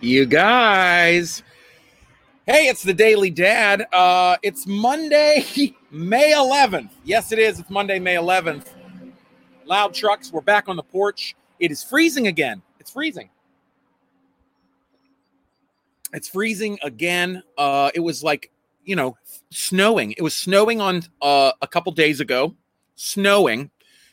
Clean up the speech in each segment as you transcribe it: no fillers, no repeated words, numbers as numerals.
You guys. Hey, it's the Daily Dad. It's Monday, May 11th. Yes, it is. It's Monday, May 11th. Loud trucks. We're back on the porch. It is freezing again. It's freezing. It's freezing again. It was like, you know, snowing. It was snowing on a couple days ago. Snowing.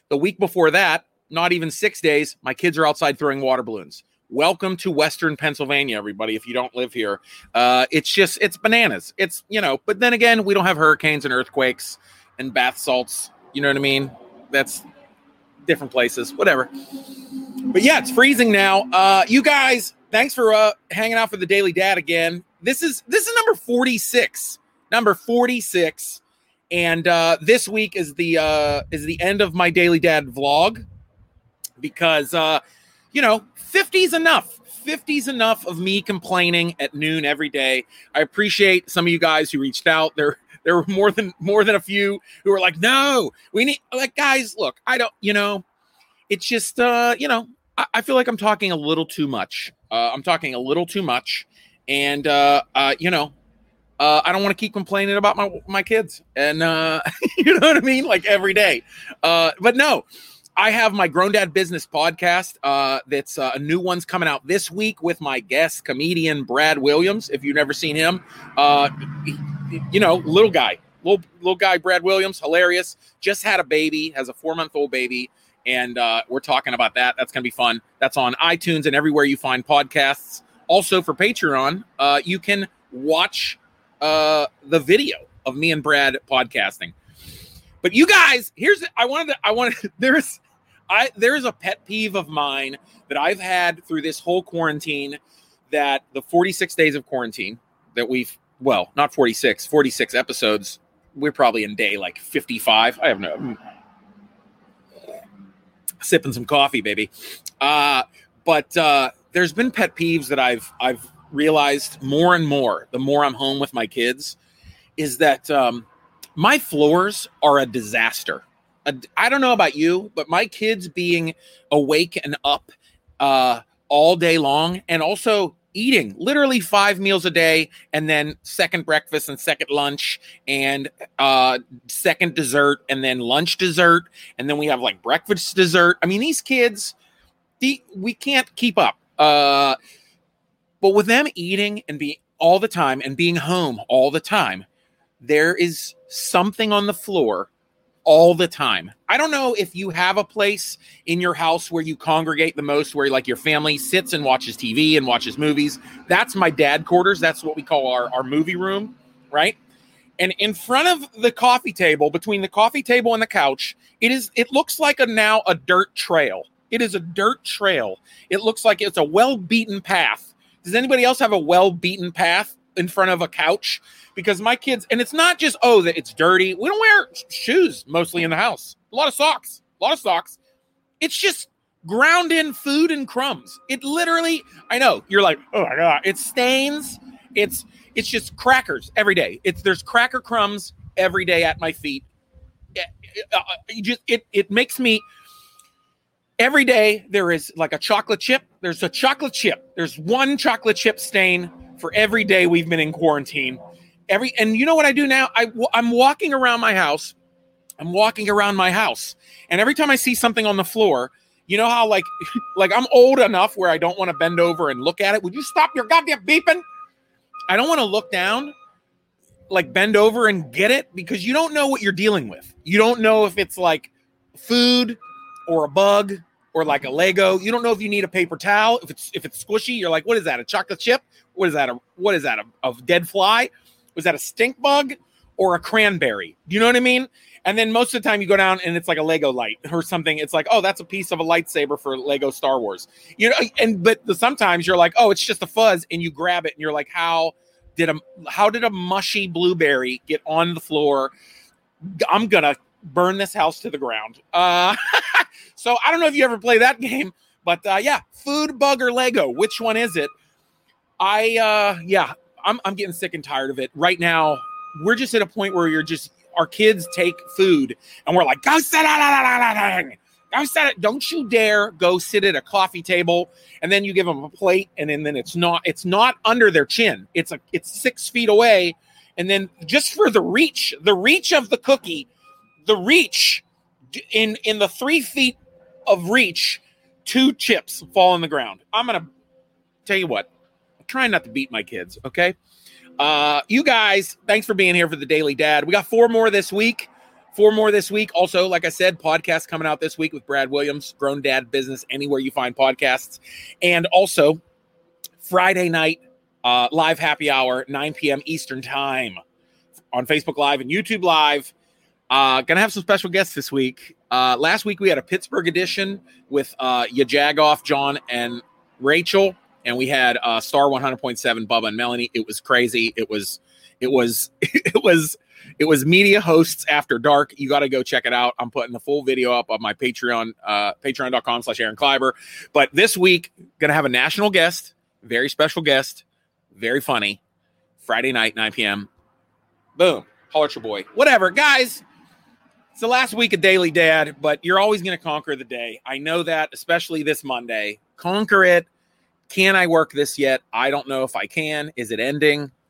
The week before that, not even 6 days, my kids are outside throwing water balloons. Welcome to Western Pennsylvania, everybody, if you don't live here. It's just, it's bananas. It's, you know, but then again, we don't have hurricanes and earthquakes and bath salts. You know what I mean? That's different places, whatever. But yeah, it's freezing now. You guys, thanks for hanging out for the Daily Dad again. This is number 46. Number 46. And this week is the end of my Daily Dad vlog because, you know, 50's enough. 50's enough of me complaining at noon every day. I appreciate some of you guys who reached out. There were more than a few who were like, no, we need, like, guys, look, I don't, you know, it's just, you know, I feel like I'm talking a little too much. And, you know, I don't want to keep complaining about my kids and, you know what I mean? Like every day. But no, I have my Grown Dad Business podcast. That's a new one's coming out this week with my guest comedian, Brad Williams. If you've never seen him, you know, little guy, Brad Williams, hilarious. Just had a baby, has a 4-month-old baby. And, we're talking about that. That's going to be fun. That's on iTunes and everywhere you find podcasts. Also for Patreon, you can watch the video of me and Brad podcasting. But you guys, there's a pet peeve of mine that I've had through this whole quarantine, that the 46 days of quarantine that we've, well, not 46 episodes. We're probably in day like 55. I have no sipping some coffee, baby. But there's been pet peeves that I've realized more and more the more I'm home with my kids, is that my floors are a disaster. I don't know about you, but my kids being awake and up all day long, and also eating literally 5 meals a day, and then second breakfast and second lunch and second dessert, and then lunch dessert, and then we have like breakfast dessert. I mean, these kids, we can't keep up. But with them eating and being all the time and being home all the time, there is something on the floor all the time. I don't know if you have a place in your house where you congregate the most, where like your family sits and watches TV and watches movies. That's my dad quarters. That's what we call our movie room, right? And in front of the coffee table, between the coffee table and the couch, it looks like now a dirt trail. It is a dirt trail. It looks like it's a well-beaten path. Does anybody else have a well-beaten path in front of a couch? Because my kids, and it's not just, oh, that it's dirty. We don't wear shoes mostly in the house. A lot of socks. It's just ground in food and crumbs. It literally, I know, you're like, oh my God, it's stains. It's just crackers every day. There's cracker crumbs every day at my feet. It makes me. Every day there is like a chocolate chip. There's a chocolate chip. There's one chocolate chip stain for every day we've been in quarantine. And you know what I do now? I'm walking around my house. And every time I see something on the floor, you know how like I'm old enough where I don't want to bend over and look at it. Would you stop your goddamn beeping? I don't want to look down, like bend over and get it, because you don't know what you're dealing with. You don't know if it's like food or a bug, or like a Lego. You don't know if you need a paper towel. If it's squishy, you're like, what is that? A chocolate chip? What is that? A dead fly? Was that a stink bug or a cranberry? Do you know what I mean? And then most of the time you go down and it's like a Lego light or something. It's like, oh, that's a piece of a lightsaber for Lego Star Wars. You know, but sometimes you're like, oh, it's just a fuzz, and you grab it and you're like, how did a mushy blueberry get on the floor? I'm gonna burn this house to the ground. So I don't know if you ever play that game, but yeah, food, bug, or Lego, which one is it? I'm getting sick and tired of it right now. We're just at a point where our kids take food and we're like, go sit down. I said it. Don't you dare go sit at a coffee table and then you give them a plate and then it's not under their chin. It's 6 feet away. And then just for the reach of the cookie, the reach in the 3 feet of reach, 2 chips fall on the ground. I'm going to tell you what, I'm trying not to beat my kids. Okay. You guys, thanks for being here for the Daily Dad. We got 4 more this week. Also, like I said, podcast coming out this week with Brad Williams, Grown Dad Business, anywhere you find podcasts. And also Friday night, live happy hour, 9 p.m. Eastern time on Facebook Live and YouTube Live. Going to have some special guests this week. Last week, we had a Pittsburgh edition with Yajagoff, John, and Rachel. And we had Star 100.7, Bubba and Melanie. It was crazy. It was Media Hosts After Dark. You got to go check it out. I'm putting the full video up on my Patreon, patreon.com/Aaron Cliber. But this week, going to have a national guest, very special guest, very funny, Friday night, 9 p.m. Boom. Holler at your boy. Whatever. Guys, it's the last week of Daily Dad, but you're always going to conquer the day. I know that, especially this Monday. Conquer it. Can I work this yet? I don't know if I can. Is it ending?